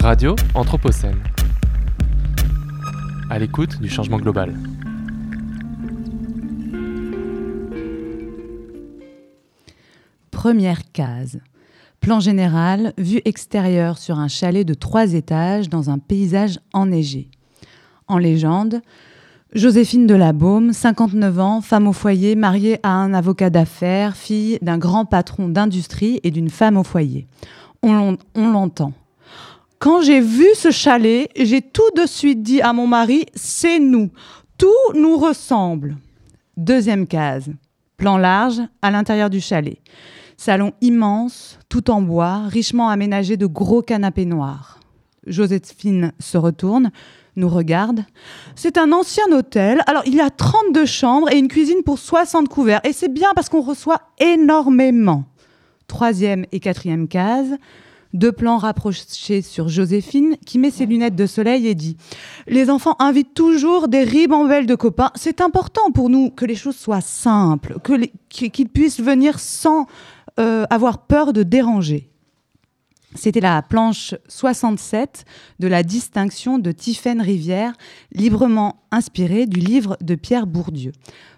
Radio Anthropocène, à l'écoute du changement global. Première case. Plan général, vue extérieure sur un chalet de 3 étages dans un paysage enneigé. En légende, Joséphine de la Baume, 59 ans, femme au foyer, mariée à un avocat d'affaires, fille d'un grand patron d'industrie et d'une femme au foyer. On l'entend. Quand j'ai vu ce chalet, j'ai tout de suite dit à mon mari, c'est nous. Tout nous ressemble. Deuxième case. Plan large, à l'intérieur du chalet. Salon immense, tout en bois, richement aménagé de gros canapés noirs. Joséphine se retourne, nous regarde. C'est un ancien hôtel. Alors, il y a 32 chambres et une cuisine pour 60 couverts. Et c'est bien parce qu'on reçoit énormément. Troisième et quatrième case. 2 plans rapprochés sur Joséphine qui met ses lunettes de soleil et dit « Les enfants invitent toujours des ribambelles de copains. C'est important pour nous que les choses soient simples, qu'ils puissent venir sans avoir peur de déranger. » C'était la planche 67 de La Distinction de Tiphaine Rivière, librement inspirée du livre de Pierre Bourdieu.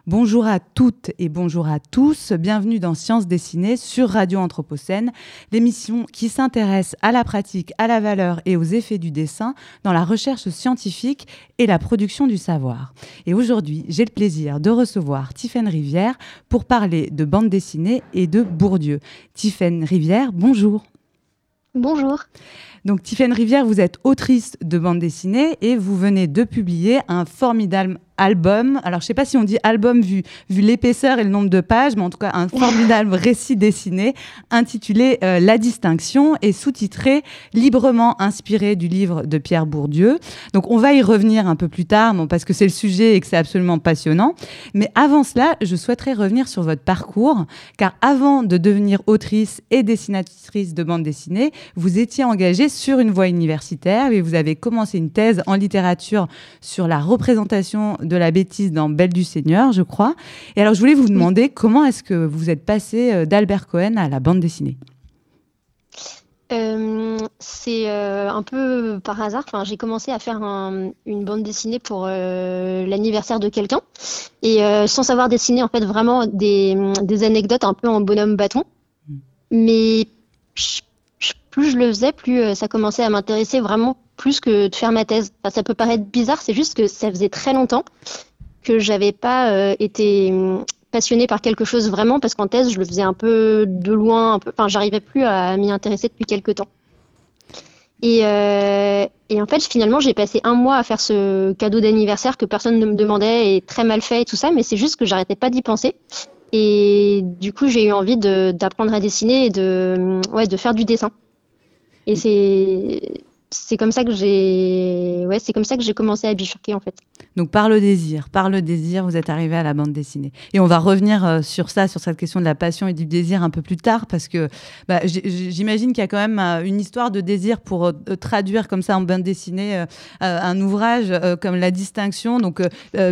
Bonjour à toutes et bonjour à tous. Bienvenue dans Sciences dessinées sur Radio Anthropocène, l'émission qui s'intéresse à la pratique, à la valeur et aux effets du dessin dans la recherche scientifique et la production du savoir. Et aujourd'hui, j'ai le plaisir de recevoir Tiphaine Rivière pour parler de bande dessinée et de Bourdieu. Tiphaine Rivière, bonjour. Bonjour. Donc Tiphaine Rivière, vous êtes autrice de bande dessinée et vous venez de publier un formidable album. Alors je ne sais pas si on dit album vu l'épaisseur et le nombre de pages, mais en tout cas un formidable récit dessiné intitulé La Distinction et sous-titré librement inspiré du livre de Pierre Bourdieu. Donc on va y revenir un peu plus tard, bon, parce que c'est le sujet et que c'est absolument passionnant. Mais avant cela, je souhaiterais revenir sur votre parcours, car avant de devenir autrice et dessinatrice de bande dessinée, vous étiez engagée sur une voie universitaire et vous avez commencé une thèse en littérature sur la représentation de la bêtise dans Belle du Seigneur, je crois. Et alors, je voulais vous demander comment est-ce que vous êtes passée d'Albert Cohen à la bande dessinée ? C'est un peu par hasard. Enfin, j'ai commencé à faire une bande dessinée pour l'anniversaire de quelqu'un et sans savoir dessiner, en fait, vraiment des anecdotes un peu en bonhomme bâton. Mais plus je le faisais, plus ça commençait à m'intéresser vraiment plus que de faire ma thèse. Enfin, ça peut paraître bizarre, c'est juste que ça faisait très longtemps que j'avais pas été passionnée par quelque chose vraiment, parce qu'en thèse, je le faisais un peu de loin, enfin, j'arrivais plus à m'y intéresser depuis quelques temps. Et en fait, finalement, j'ai passé 1 mois à faire ce cadeau d'anniversaire que personne ne me demandait et très mal fait et tout ça, mais c'est juste que j'arrêtais pas d'y penser. Et du coup, j'ai eu envie d'apprendre à dessiner et de faire du dessin. Et c'est comme ça que j'ai commencé à bifurquer, en fait. Donc par le désir, vous êtes arrivée à la bande dessinée. Et on va revenir sur ça, sur cette question de la passion et du désir un peu plus tard, parce que j'imagine qu'il y a quand même une histoire de désir pour traduire comme ça en bande dessinée un ouvrage comme La Distinction. Donc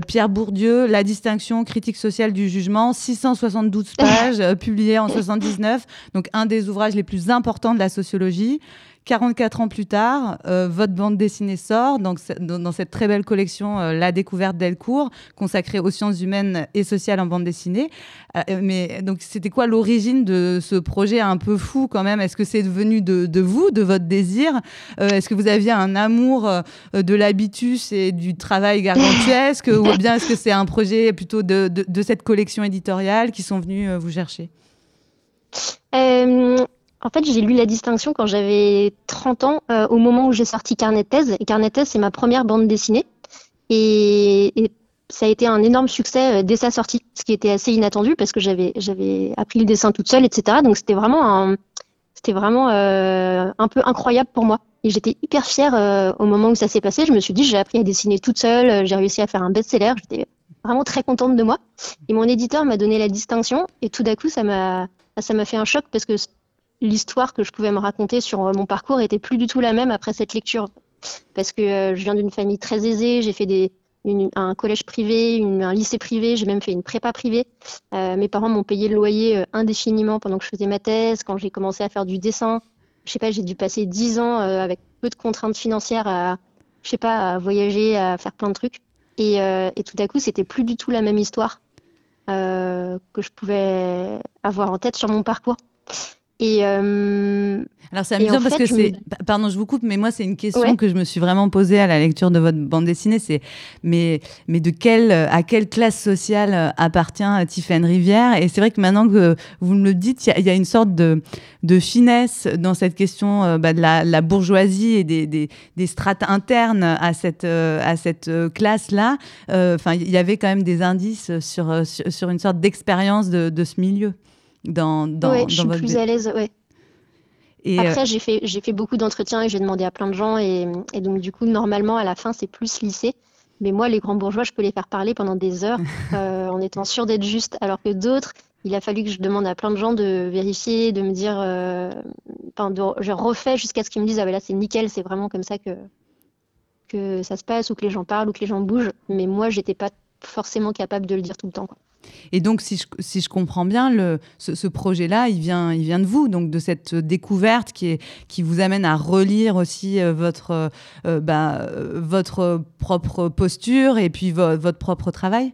Pierre Bourdieu, La Distinction, critique sociale du jugement, 672 pages, publié en 79, donc un des ouvrages les plus importants de la sociologie. 44 ans plus tard, votre bande dessinée sort dans cette très belle collection La Découverte Delcourt, consacrée aux sciences humaines et sociales en bande dessinée. Mais donc, c'était quoi l'origine de ce projet un peu fou quand même ? Est-ce que c'est venu de vous, de votre désir ? Est-ce que vous aviez un amour de l'habitus et du travail gargantuesque ? Ou bien est-ce que c'est un projet plutôt de cette collection éditoriale qui sont venus vous chercher ? En fait, j'ai lu La Distinction quand j'avais 30 ans, au moment où j'ai sorti Carnet Thèse. Et Carnet Thèse, c'est ma première bande dessinée. Et ça a été un énorme succès dès sa sortie, ce qui était assez inattendu parce que j'avais appris le dessin toute seule, etc. Donc, c'était vraiment un peu incroyable pour moi. Et j'étais hyper fière au moment où ça s'est passé. Je me suis dit, j'ai appris à dessiner toute seule, j'ai réussi à faire un best-seller. J'étais vraiment très contente de moi. Et mon éditeur m'a donné La Distinction. Et tout d'un coup, ça m'a fait un choc parce que l'histoire que je pouvais me raconter sur mon parcours était plus du tout la même après cette lecture. Parce que je viens d'une famille très aisée, j'ai fait un collège privé, un lycée privé, j'ai même fait une prépa privée. Mes parents m'ont payé le loyer indéfiniment pendant que je faisais ma thèse, quand j'ai commencé à faire du dessin. je sais pas, j'ai dû passer 10 ans avec peu de contraintes financières à, je sais pas, à voyager, à faire plein de trucs. Et tout à coup, c'était plus du tout la même histoire que je pouvais avoir en tête sur mon parcours. Alors c'est amusant parce que c'est... Pardon, je vous coupe, mais moi c'est une question que je me suis vraiment posée à la lecture de votre bande dessinée, c'est mais de quelle à quelle classe sociale appartient Tiphaine Rivière ? Et c'est vrai que maintenant que vous me le dites, il y a une sorte de finesse dans cette question de la bourgeoisie et des strates internes à cette classe-là. Enfin, il y avait quand même des indices sur une sorte d'expérience de ce milieu. Je suis plus à l'aise, ouais. Et après, j'ai fait beaucoup d'entretiens et j'ai demandé à plein de gens. Et donc, du coup, normalement, à la fin, c'est plus lycée. Mais moi, les grands bourgeois, je peux les faire parler pendant des heures en étant sûre d'être juste. Alors que d'autres, il a fallu que je demande à plein de gens de vérifier, de me dire... je refais jusqu'à ce qu'ils me disent « Ah ben là, c'est nickel, c'est vraiment comme ça que ça se passe » ou que les gens parlent ou que les gens bougent. Mais moi, j'étais pas forcément capable de le dire tout le temps, quoi. Et donc, si je comprends bien, ce projet-là, il vient de vous, donc de cette découverte qui vous amène à relire aussi votre propre posture et puis votre propre travail.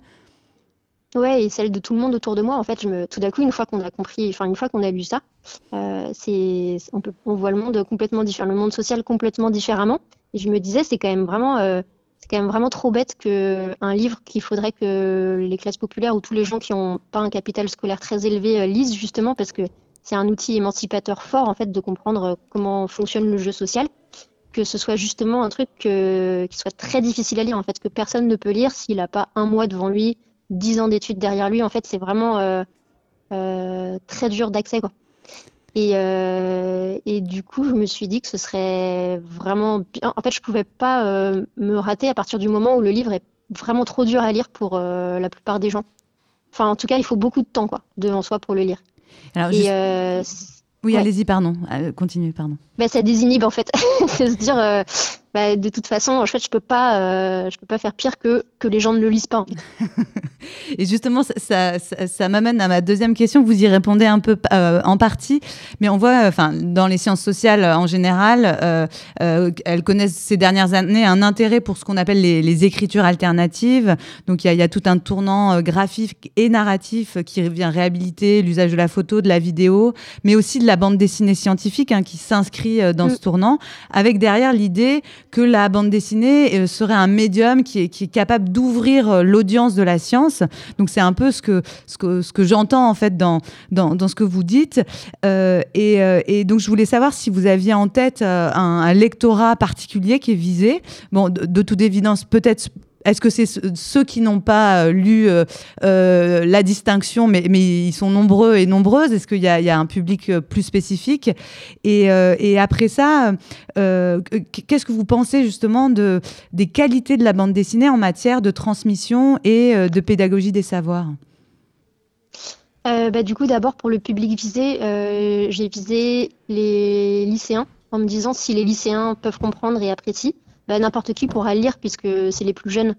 Ouais, et celle de tout le monde autour de moi. En fait, tout d'un coup, une fois qu'on a compris, enfin une fois qu'on a lu ça, on voit le monde complètement différemment, le monde social complètement différemment. Et je me disais, c'est quand même vraiment trop bête qu'un livre qu'il faudrait que les classes populaires ou tous les gens qui n'ont pas un capital scolaire très élevé lisent, justement parce que c'est un outil émancipateur fort en fait de comprendre comment fonctionne le jeu social, que ce soit justement un truc qui soit très difficile à lire en fait, que personne ne peut lire s'il n'a pas 1 mois devant lui, 10 ans d'études derrière lui. En fait, c'est vraiment très dur d'accès, quoi. Et du coup, je me suis dit que ce serait vraiment bien. En fait, je pouvais pas me rater à partir du moment où le livre est vraiment trop dur à lire pour la plupart des gens. Enfin, en tout cas, il faut beaucoup de temps, quoi, devant soi pour le lire. Alors, oui, ouais. Allez-y, pardon. Continuez, pardon. Bah, ça désinhibe, en fait. C'est se dire, de toute façon, en fait, je peux pas faire pire que les gens ne le lisent pas. En fait. Et justement, ça m'amène à ma deuxième question. Vous y répondez un peu en partie, mais on voit, dans les sciences sociales en général, elles connaissent ces dernières années un intérêt pour ce qu'on appelle les écritures alternatives. Donc, il y a tout un tournant graphique et narratif qui vient réhabiliter l'usage de la photo, de la vidéo, mais aussi de la bande dessinée scientifique qui s'inscrit dans ce tournant, avec derrière l'idée que la bande dessinée serait un médium qui est capable d'ouvrir l'audience de la science. Donc c'est un peu ce que j'entends en fait dans ce que vous dites. Et donc je voulais savoir si vous aviez en tête un lectorat particulier qui est visé. Bon, de toute évidence, peut-être. Est-ce que c'est ceux qui n'ont pas lu La Distinction, mais ils sont nombreux et nombreuses? Est-ce qu'il y a un public plus spécifique? Et après ça, qu'est-ce que vous pensez justement des qualités de la bande dessinée en matière de transmission et de pédagogie des savoirs? Du coup, d'abord, pour le public visé, j'ai visé les lycéens en me disant si les lycéens peuvent comprendre et apprécient. N'importe qui pourra le lire puisque c'est les plus jeunes.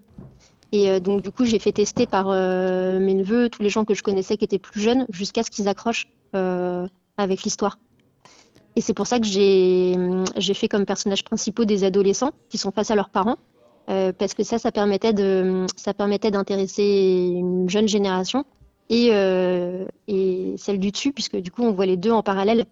Et donc, du coup, j'ai fait tester par mes neveux, tous les gens que je connaissais qui étaient plus jeunes, jusqu'à ce qu'ils accrochent avec l'histoire. Et c'est pour ça que j'ai fait comme personnages principaux des adolescents qui sont face à leurs parents, parce que ça permettait d'intéresser une jeune génération et celle du dessus, puisque du coup, on voit les deux en parallèle.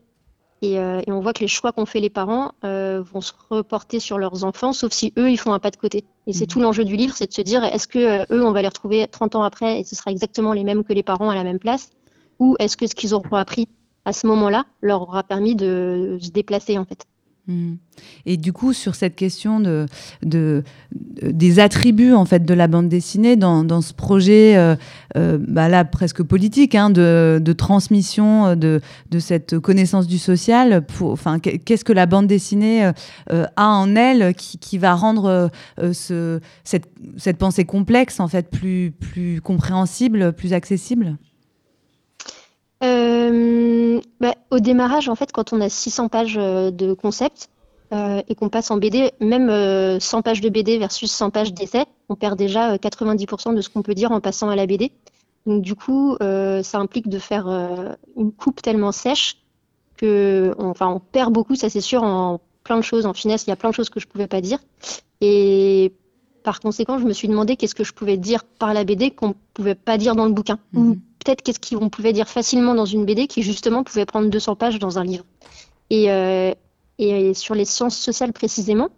Et on voit que les choix qu'ont fait les parents vont se reporter sur leurs enfants, sauf si eux, ils font un pas de côté. Et c'est tout l'enjeu du livre, c'est de se dire, est-ce que eux, on va les retrouver 30 ans après et ce sera exactement les mêmes que les parents à la même place, ou est-ce que ce qu'ils auront appris à ce moment-là leur aura permis de se déplacer, en fait. Et du coup, sur cette question des attributs en fait de la bande dessinée dans ce projet, là presque politique, de transmission de cette connaissance du social. Qu'est-ce que la bande dessinée a en elle qui va rendre cette pensée complexe en fait plus compréhensible, plus accessible? Au démarrage, en fait, quand on a 600 pages de concept et qu'on passe en BD, même 100 pages de BD versus 100 pages d'essai, on perd déjà 90% de ce qu'on peut dire en passant à la BD. Donc, du coup, ça implique de faire une coupe tellement sèche que on perd beaucoup, ça c'est sûr, en plein de choses, en finesse, il y a plein de choses que je pouvais pas dire. Et par conséquent, je me suis demandé qu'est-ce que je pouvais dire par la BD qu'on pouvait pas dire dans le bouquin. Ou peut-être qu'est-ce qu'on pouvait dire facilement dans une BD qui justement pouvait prendre 200 pages dans un livre. Et sur les sciences sociales précisément,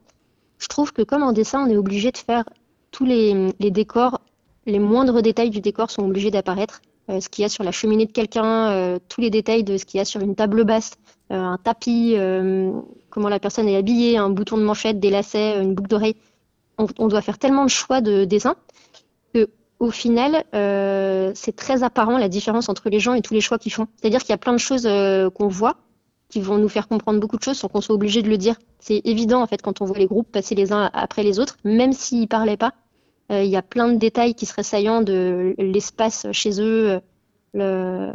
je trouve que comme en dessin, on est obligé de faire tous les décors, les moindres détails du décor sont obligés d'apparaître. Ce qu'il y a sur la cheminée de quelqu'un, tous les détails de ce qu'il y a sur une table basse, un tapis, comment la personne est habillée, un bouton de manchette, des lacets, une boucle d'oreille. On doit faire tellement de choix de dessins qu'au final, c'est très apparent la différence entre les gens et tous les choix qu'ils font. C'est-à-dire qu'il y a plein de choses qu'on voit qui vont nous faire comprendre beaucoup de choses sans qu'on soit obligé de le dire. C'est évident en fait quand on voit les groupes passer les uns après les autres, même s'ils ne parlaient pas. Il y a plein de détails qui seraient saillants de l'espace chez eux. Je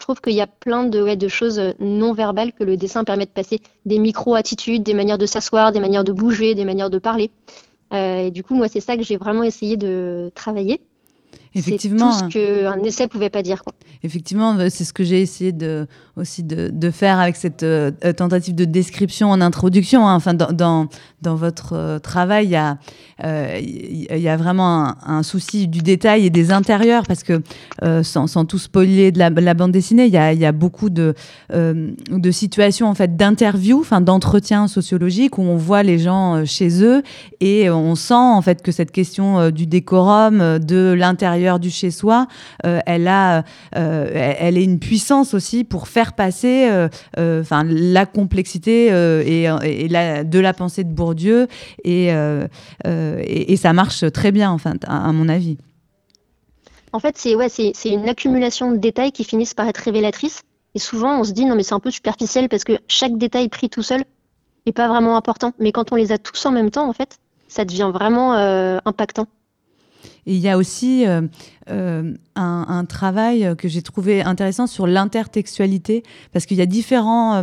trouve qu'il y a plein de choses non verbales que le dessin permet de passer. Des micro-attitudes, des manières de s'asseoir, des manières de bouger, des manières de parler. Et du coup, moi, c'est ça que j'ai vraiment essayé de travailler. Effectivement, c'est tout ce qu'un essai ne pouvait pas dire, quoi. Effectivement, c'est ce que j'ai essayé de faire avec cette tentative de description en introduction. Hein. Enfin, dans votre travail, il y a vraiment un souci du détail et des intérieurs, parce que sans tout spoiler de la bande dessinée, il y a beaucoup de situations en fait, d'interviews, d'entretiens sociologiques où on voit les gens chez eux et on sent en fait, que cette question du décorum, de l'intérieur, du chez soi, elle est une puissance aussi pour faire passer la complexité de la pensée de Bourdieu et ça marche très bien enfin, à mon avis. En fait, c'est une accumulation de détails qui finissent par être révélatrices et souvent on se dit non mais c'est un peu superficiel parce que chaque détail pris tout seul n'est pas vraiment important, mais quand on les a tous en même temps en fait, ça devient vraiment impactant. Et il y a aussi un travail que j'ai trouvé intéressant sur l'intertextualité, parce qu'il y a différents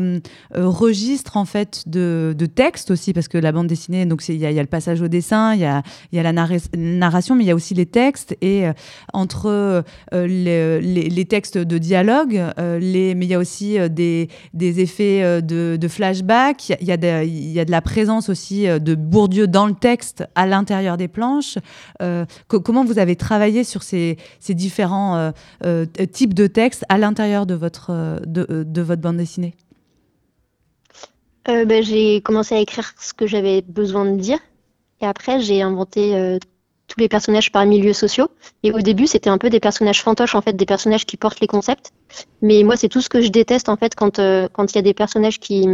registres en fait, de textes aussi, parce que la bande dessinée, donc il y a le passage au dessin, il y a la narration, mais il y a aussi les textes, et entre les textes de dialogue, mais il y a aussi des effets de flashback, il y a de la présence aussi de Bourdieu dans le texte, à l'intérieur des planches. Comment vous avez travaillé sur ces différents types de textes à l'intérieur de votre bande dessinée ? J'ai commencé à écrire ce que j'avais besoin de dire. Et après, j'ai inventé tous les personnages par milieux sociaux. Et au début, c'était un peu des personnages fantoches, en fait, des personnages qui portent les concepts. Mais moi, c'est tout ce que je déteste, en fait, quand il y a des personnages qui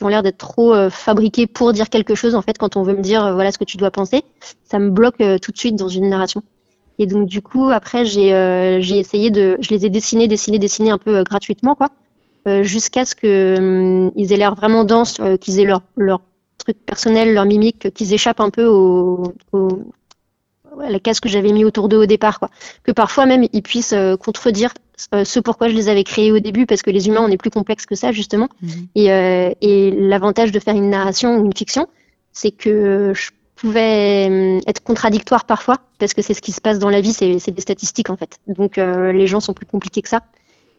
ont l'air d'être trop fabriqués pour dire quelque chose, en fait, quand on veut me dire, voilà ce que tu dois penser, ça me bloque tout de suite dans une narration. Et donc, du coup, après, j'ai essayé je les ai dessinés un peu gratuitement, quoi, jusqu'à ce qu'ils aient l'air vraiment denses, qu'ils aient leur truc personnel, leur mimique, qu'ils échappent un peu la case que j'avais mis autour d'eux au départ, quoi. Que parfois même ils puissent contredire ce pourquoi je les avais créés au début, parce que les humains, on est plus complexes que ça, justement. Et l'avantage de faire une narration ou une fiction, c'est que je pouvais être contradictoire parfois, parce que c'est ce qui se passe dans la vie, c'est des statistiques, en fait. Donc les gens sont plus compliqués que ça.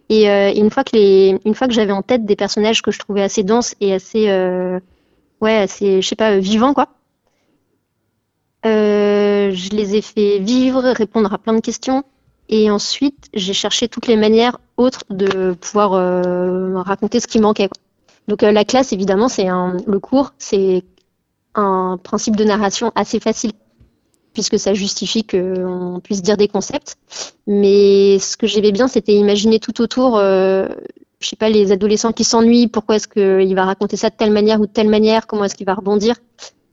Et une fois que j'avais en tête des personnages que je trouvais assez denses et assez, je sais pas, vivants, quoi, je les ai fait vivre, répondre à plein de questions, et ensuite j'ai cherché toutes les manières autres de pouvoir raconter ce qui manquait, quoi. Donc la classe, évidemment, le cours, c'est un principe de narration assez facile, puisque ça justifie qu'on puisse dire des concepts. Mais ce que j'aimais bien, c'était imaginer tout autour, je sais pas, les adolescents qui s'ennuient, pourquoi est-ce qu'il va raconter ça de telle manière ou de telle manière, comment est-ce qu'il va rebondir.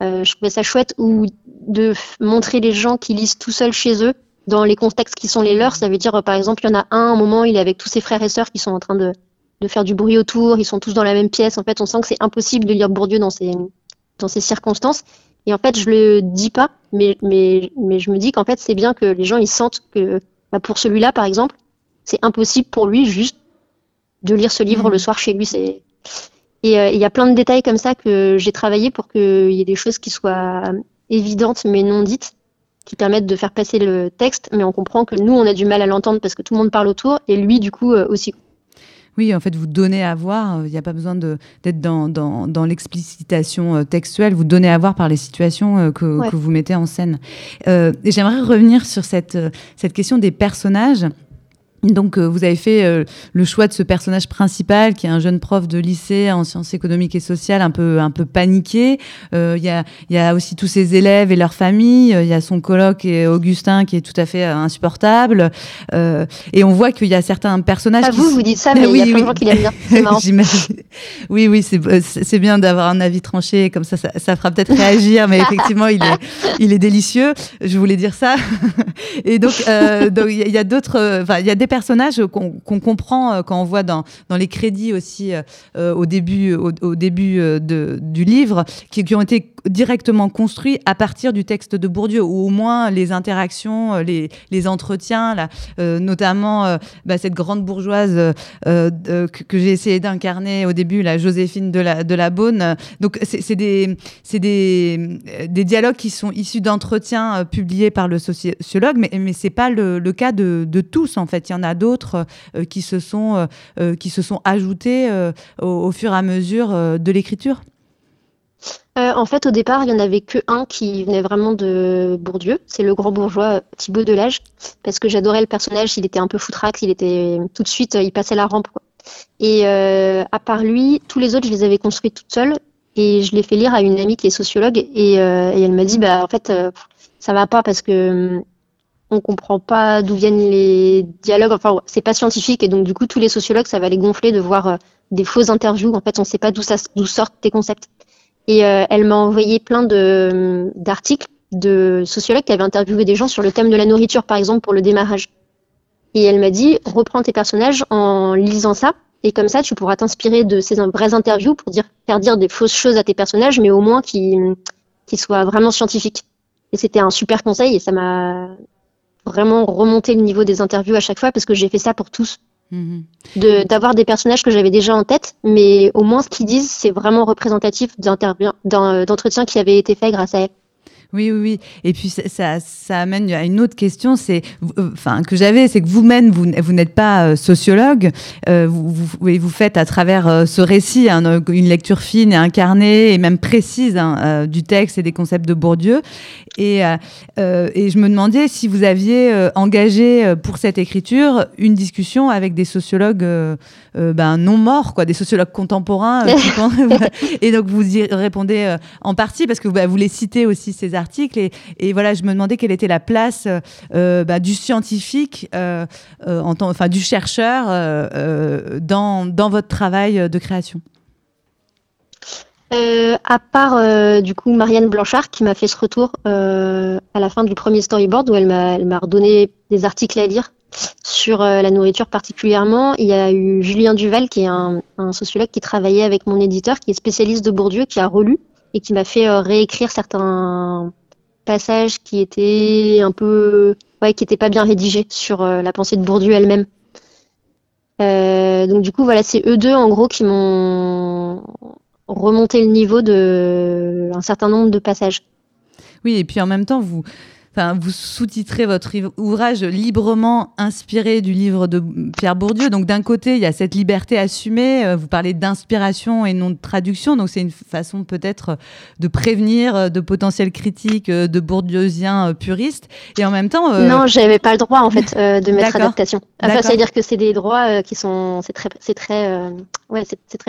Je trouvais ça chouette, ou de montrer les gens qui lisent tout seuls chez eux dans les contextes qui sont les leurs. Ça veut dire, par exemple, il y en a un moment, il est avec tous ses frères et sœurs qui sont en train de faire du bruit autour, ils sont tous dans la même pièce. En fait, on sent que c'est impossible de lire Bourdieu dans ces circonstances. Et en fait, je le dis pas, mais je me dis qu'en fait, c'est bien que les gens, ils sentent que, bah, pour celui-là, par exemple, c'est impossible pour lui juste de lire ce livre le soir chez lui. Et il y a plein de détails comme ça que j'ai travaillé pour qu'il y ait des choses qui soient évidentes mais non dites, qui permettent de faire passer le texte, mais on comprend que nous, on a du mal à l'entendre parce que tout le monde parle autour, et lui, du coup, aussi. Oui, en fait, vous donnez à voir. Il n'y a pas besoin d'être dans l'explicitation textuelle. Vous donnez à voir par les situations que vous mettez en scène. Et j'aimerais revenir sur cette question des personnages. Donc, vous avez fait le choix de ce personnage principal, qui est un jeune prof de lycée en sciences économiques et sociales, un peu paniqué. Il y a aussi tous ses élèves et leurs familles. Il y a son coloc et Augustin, qui est tout à fait insupportable. Et on voit qu'il y a certains personnages. Ah, vous dites ça, mais il y a plein de gens qui l'aiment bien. C'est marrant. J'imagine. Oui, c'est bien d'avoir un avis tranché. Comme ça, ça fera peut-être réagir. Mais effectivement, il est délicieux. Je voulais dire ça. Et donc, il y a d'autres. Enfin, il y a des personnages qu'on comprend quand on voit dans les crédits aussi au début du livre, qui ont été directement construits à partir du texte de Bourdieu, ou au moins les interactions, les entretiens, là, notamment cette grande bourgeoise que j'ai essayé d'incarner au début, la Joséphine de la Baume. Donc c'est des dialogues qui sont issus d'entretiens publiés par le sociologue, mais c'est pas le cas de tous en fait. Il y en a d'autres qui se sont ajoutés au fur et à mesure de l'écriture. En fait, au départ, il n'y en avait qu'un qui venait vraiment de Bourdieu. C'est le grand bourgeois Thibault Delage, parce que j'adorais le personnage. Il était un peu foutraque, tout de suite, il passait la rampe, quoi. Et à part lui, tous les autres, je les avais construits toutes seules, et je les fais lire à une amie qui est sociologue, et elle m'a dit, en fait, ça va pas parce que on comprend pas d'où viennent les dialogues. Enfin, ouais, c'est pas scientifique, et donc du coup, tous les sociologues, ça va les gonfler de voir des fausses interviews. En fait, on sait pas d'où sortent tes concepts. Et elle m'a envoyé plein d'articles de sociologues qui avaient interviewé des gens sur le thème de la nourriture, par exemple, pour le démarrage. Et elle m'a dit, reprends tes personnages en lisant ça, et comme ça, tu pourras t'inspirer de ces vraies interviews pour faire dire des fausses choses à tes personnages, mais au moins qu'ils soient vraiment scientifiques. Et c'était un super conseil, et ça m'a vraiment remonté le niveau des interviews à chaque fois, parce que j'ai fait ça pour tous. Mmh. D'avoir des personnages que j'avais déjà en tête, mais au moins ce qu'ils disent, c'est vraiment représentatif d'entretiens qui avaient été faits grâce à elle. Oui. Et puis ça amène à une autre question, que j'avais, c'est que vous-même, vous n'êtes pas sociologue, vous faites à travers ce récit une lecture fine et incarnée et même précise du texte et des concepts de Bourdieu. Et je me demandais si vous aviez engagé pour cette écriture une discussion avec des sociologues non morts, quoi, des sociologues contemporains. Et donc vous y répondez en partie parce que vous les citez aussi, ces articles, et voilà, je me demandais quelle était la place du scientifique, du chercheur dans votre travail de création. À part du coup Marianne Blanchard qui m'a fait ce retour à la fin du premier storyboard, où elle m'a redonné des articles à lire sur la nourriture particulièrement. Il y a eu Julien Duval qui est un sociologue qui travaillait avec mon éditeur, qui est spécialiste de Bourdieu, qui a relu et qui m'a fait réécrire certains passages qui étaient un peu, qui n'étaient pas bien rédigés sur la pensée de Bourdieu elle-même. Donc du coup, voilà, c'est eux deux en gros qui m'ont remonté le niveau d'un certain nombre de passages. Oui, et puis en même temps, vous sous-titrez votre ouvrage librement inspiré du livre de Pierre Bourdieu. Donc, d'un côté, il y a cette liberté assumée. Vous parlez d'inspiration et non de traduction. Donc, c'est une façon peut-être de prévenir de potentielles critiques de bourdieusiens puristes. Et en même temps... Non, je n'avais pas le droit, en fait, de mettre adaptation. Enfin, c'est-à-dire que c'est des droits qui sont... c'est très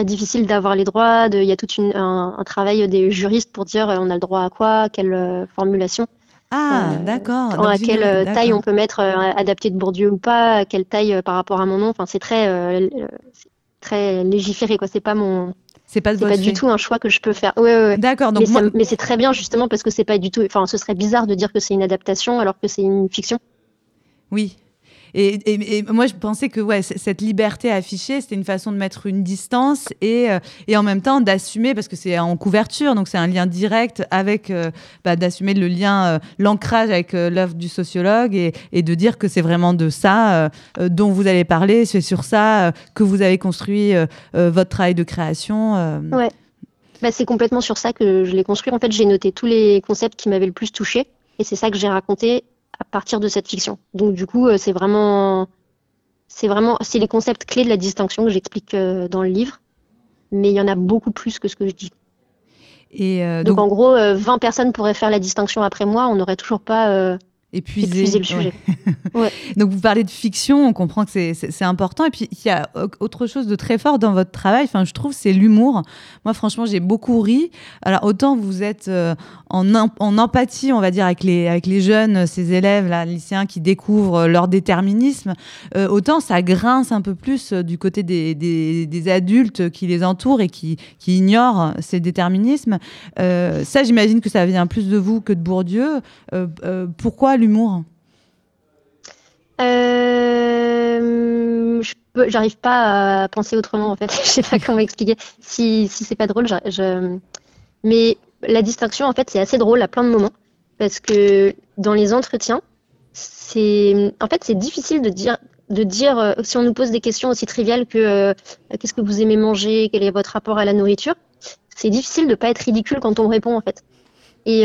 difficile d'avoir les droits. Il y a tout un travail des juristes pour dire on a le droit à quoi, quelle formulation. Ah, d'accord. À quelle taille on peut mettre adapté de Bourdieu ou pas, à quelle taille par rapport à mon nom. Enfin, c'est très légiféré, quoi. C'est pas mon. C'est pas du tout un choix que je peux faire. Ouais. D'accord. Donc mais c'est très bien justement parce que c'est pas du tout. Enfin, ce serait bizarre de dire que c'est une adaptation alors que c'est une fiction. Oui. Et moi, je pensais que cette liberté affichée, c'était une façon de mettre une distance et en même temps d'assumer, parce que c'est en couverture, donc c'est un lien direct avec, d'assumer le lien, l'ancrage avec l'œuvre du sociologue et de dire que c'est vraiment de ça dont vous allez parler, c'est sur ça que vous avez construit votre travail de création. Ouais. C'est complètement sur ça que je l'ai construit. En fait, j'ai noté tous les concepts qui m'avaient le plus touchée et c'est ça que j'ai raconté à partir de cette fiction. Donc du coup, c'est vraiment C'est les concepts clés de la distinction que j'explique dans le livre, mais il y en a beaucoup plus que ce que je dis. Et donc en gros, 20 personnes pourraient faire la distinction après moi, on n'aurait toujours pas épuisé le sujet. Ouais. Ouais. Donc vous parlez de fiction, on comprend que c'est important. Et puis il y a autre chose de très fort dans votre travail, enfin, je trouve, c'est l'humour. Moi franchement, j'ai beaucoup ri. Alors autant vous êtes en empathie, on va dire, avec les jeunes, ces élèves, là, lycéens qui découvrent leur déterminisme, autant ça grince un peu plus du côté des adultes qui les entourent et qui ignorent ces déterminismes. Ça, j'imagine que ça vient plus de vous que de Bourdieu. Pourquoi l'humour ? J'arrive pas à penser autrement, en fait. Je sais pas comment expliquer. Si c'est pas drôle, mais la distinction, en fait, c'est assez drôle à plein de moments, parce que dans les entretiens, c'est difficile de dire si on nous pose des questions aussi triviales que qu'est-ce que vous aimez manger, quel est votre rapport à la nourriture. C'est difficile de pas être ridicule quand on répond, en fait. Et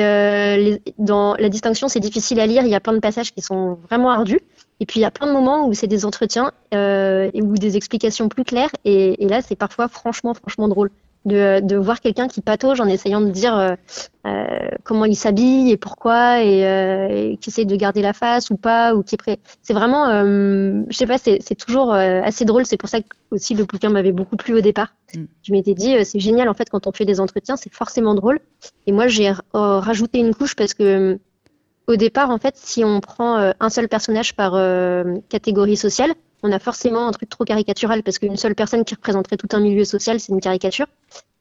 dans la distinction, c'est difficile à lire, il y a plein de passages qui sont vraiment ardus. Et puis il y a plein de moments où c'est des entretiens ou des explications plus claires. Et là, c'est parfois franchement drôle de voir quelqu'un qui patauge en essayant de dire comment il s'habille et pourquoi, et qui essaye de garder la face ou pas, ou qui est prêt. C'est vraiment, je sais pas, c'est toujours assez drôle. C'est pour ça que aussi le bouquin m'avait beaucoup plu au départ. Je m'étais dit, c'est génial, en fait, quand on fait des entretiens, c'est forcément drôle. Et moi, j'ai rajouté une couche parce que au départ, en fait, si on prend un seul personnage par catégorie sociale, on a forcément un truc trop caricatural, parce qu'une seule personne qui représenterait tout un milieu social, c'est une caricature.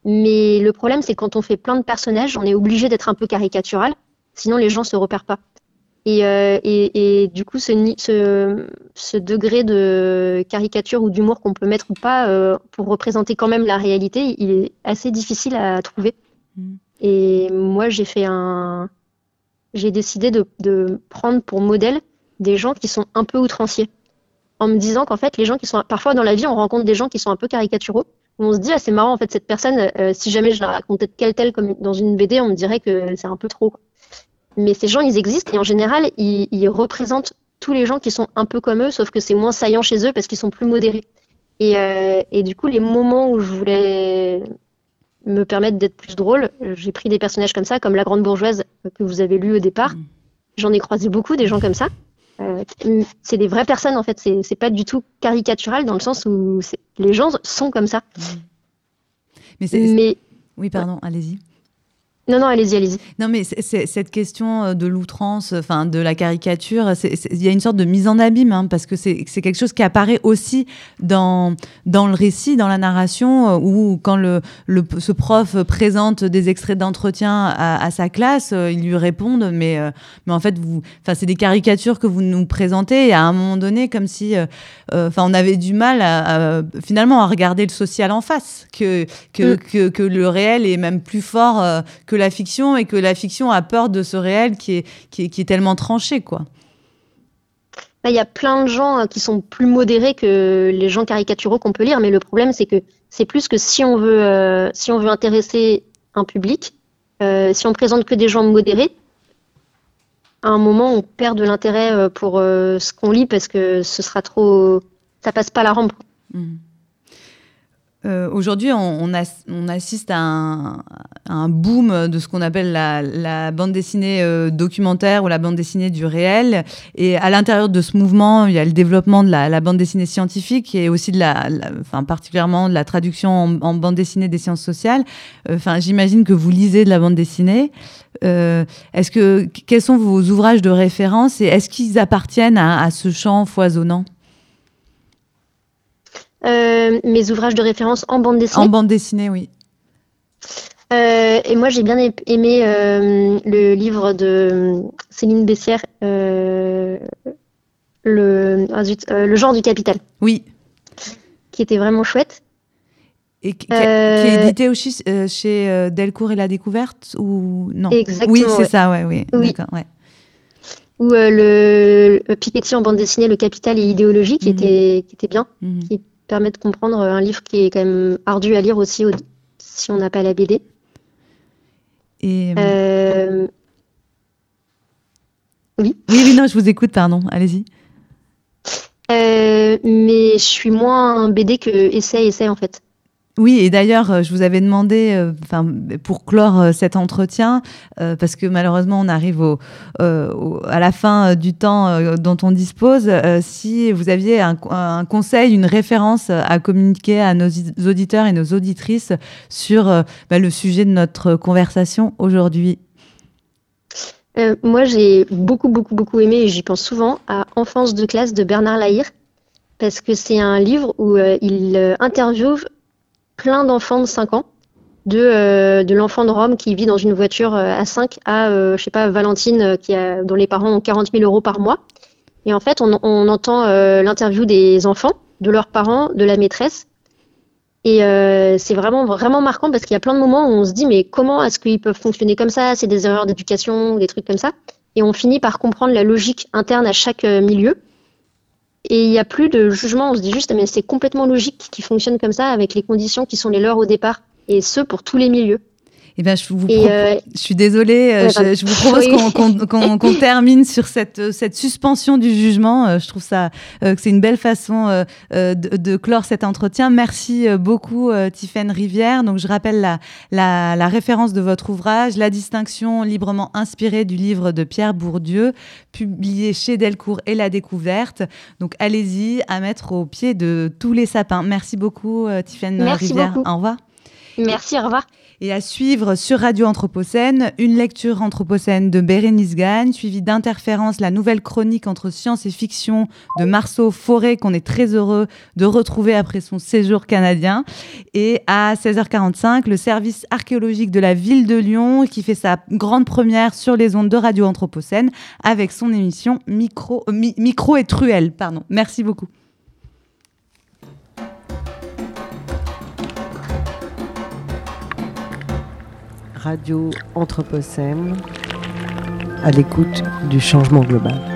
Mais le problème, c'est que quand on fait plein de personnages, on est obligé d'être un peu caricatural, sinon les gens se repèrent pas. Et du coup, ce degré de caricature ou d'humour qu'on peut mettre ou pas pour représenter quand même la réalité, il est assez difficile à trouver. Et moi, j'ai décidé de prendre pour modèle des gens qui sont un peu outranciers, en me disant qu'en fait, les gens qui sont parfois dans la vie, on rencontre des gens qui sont un peu caricaturaux, où on se dit, ah, c'est marrant, en fait, cette personne, si jamais je la racontais telle comme dans une BD, on me dirait que c'est un peu trop, quoi. Mais ces gens, ils existent, et en général, ils représentent tous les gens qui sont un peu comme eux, sauf que c'est moins saillant chez eux parce qu'ils sont plus modérés. Et du coup, les moments où je voulais me permettre d'être plus drôle, j'ai pris des personnages comme ça, comme la grande bourgeoise que vous avez lue au départ. J'en ai croisé beaucoup, des gens comme ça. C'est des vraies personnes, en fait, c'est pas du tout caricatural, dans le sens où les gens sont comme ça. Mais oui, pardon, allez-y. Non, allez-y. Non, mais cette question de l'outrance, enfin de la caricature, il y a une sorte de mise en abîme, hein, parce que c'est quelque chose qui apparaît aussi dans le récit, dans la narration, où quand ce prof présente des extraits d'entretien à sa classe, ils lui répondent, mais en fait, c'est des caricatures que vous nous présentez, et à un moment donné, comme si, on avait du mal finalement à regarder le social en face, que le réel est même plus fort que la fiction, et que la fiction a peur de ce réel qui est tellement tranché, quoi. Bah, y a plein de gens qui sont plus modérés que les gens caricaturaux qu'on peut lire, mais le problème, c'est que c'est plus que si on veut intéresser un public, si on présente que des gens modérés, à un moment, on perd de l'intérêt pour ce qu'on lit, parce que ce sera trop... ça passe pas la rampe. Mmh. Aujourd'hui, on assiste à un boom de ce qu'on appelle la bande dessinée documentaire, ou la bande dessinée du réel. Et à l'intérieur de ce mouvement, il y a le développement de la bande dessinée scientifique, et aussi particulièrement de la traduction en bande dessinée des sciences sociales. J'imagine que vous lisez de la bande dessinée. Quels sont vos ouvrages de référence, et est-ce qu'ils appartiennent à ce champ foisonnant? Mes ouvrages de référence en bande dessinée. En bande dessinée, oui. Et moi, j'ai bien aimé le livre de Céline Bessière, Le Genre du capital. Oui. Qui était vraiment chouette. Et qui est édité aussi chez Delcourt et La Découverte, ou non? Exactement. Oui, c'est ça, oui. D'accord, ouais. Ou le Piketty en bande dessinée, Le Capital et idéologie, qui était bien, qui permet de comprendre un livre qui est quand même ardu à lire aussi, si on n'a pas la BD. Et... Oui, non, je vous écoute, pardon, allez-y. mais je suis moins BD que essai en fait. Oui, et d'ailleurs, je vous avais demandé, pour clore cet entretien, parce que malheureusement, on arrive à la fin du temps dont on dispose, si vous aviez un conseil, une référence à communiquer à nos auditeurs et nos auditrices sur le sujet de notre conversation aujourd'hui. Moi, j'ai beaucoup aimé, et j'y pense souvent, à Enfance de classe de Bernard Lahire, parce que c'est un livre où il interviewe plein d'enfants de 5 ans, de l'enfant de Rome qui vit dans une voiture à 5 à, Valentine, dont les parents ont 40 000 euros par mois. Et en fait, on entend l'interview des enfants, de leurs parents, de la maîtresse. Et c'est vraiment, vraiment marquant parce qu'il y a plein de moments où on se dit mais comment est-ce qu'ils peuvent fonctionner comme ça? C'est des erreurs d'éducation, des trucs comme ça. Et on finit par comprendre la logique interne à chaque milieu. Et il n'y a plus de jugement, on se dit juste mais c'est complètement logique qu'ils fonctionnent comme ça avec les conditions qui sont les leurs au départ, et ce pour tous les milieux. Eh bien, je suis désolée, je vous propose qu'on termine sur cette suspension du jugement. Je trouve ça que c'est une belle façon de clore cet entretien. Merci beaucoup, Tiphaine Rivière. Donc, je rappelle la référence de votre ouvrage, La Distinction, librement inspirée du livre de Pierre Bourdieu, publié chez Delcourt et La Découverte. Donc, allez-y, à mettre au pied de tous les sapins. Merci beaucoup, Tiphaine Rivière. Beaucoup. Au revoir. Merci, au revoir. Et à suivre sur Radio Anthropocène, une lecture anthropocène de Bérénice Gagne, suivie d'Interférences, la nouvelle chronique entre science et fiction de Marceau Forêt, qu'on est très heureux de retrouver après son séjour canadien. Et à 16h45, le service archéologique de la ville de Lyon, qui fait sa grande première sur les ondes de Radio Anthropocène, avec son émission Micro et Truelle. Pardon. Merci beaucoup. Radio Anthropocène, à l'écoute du changement global.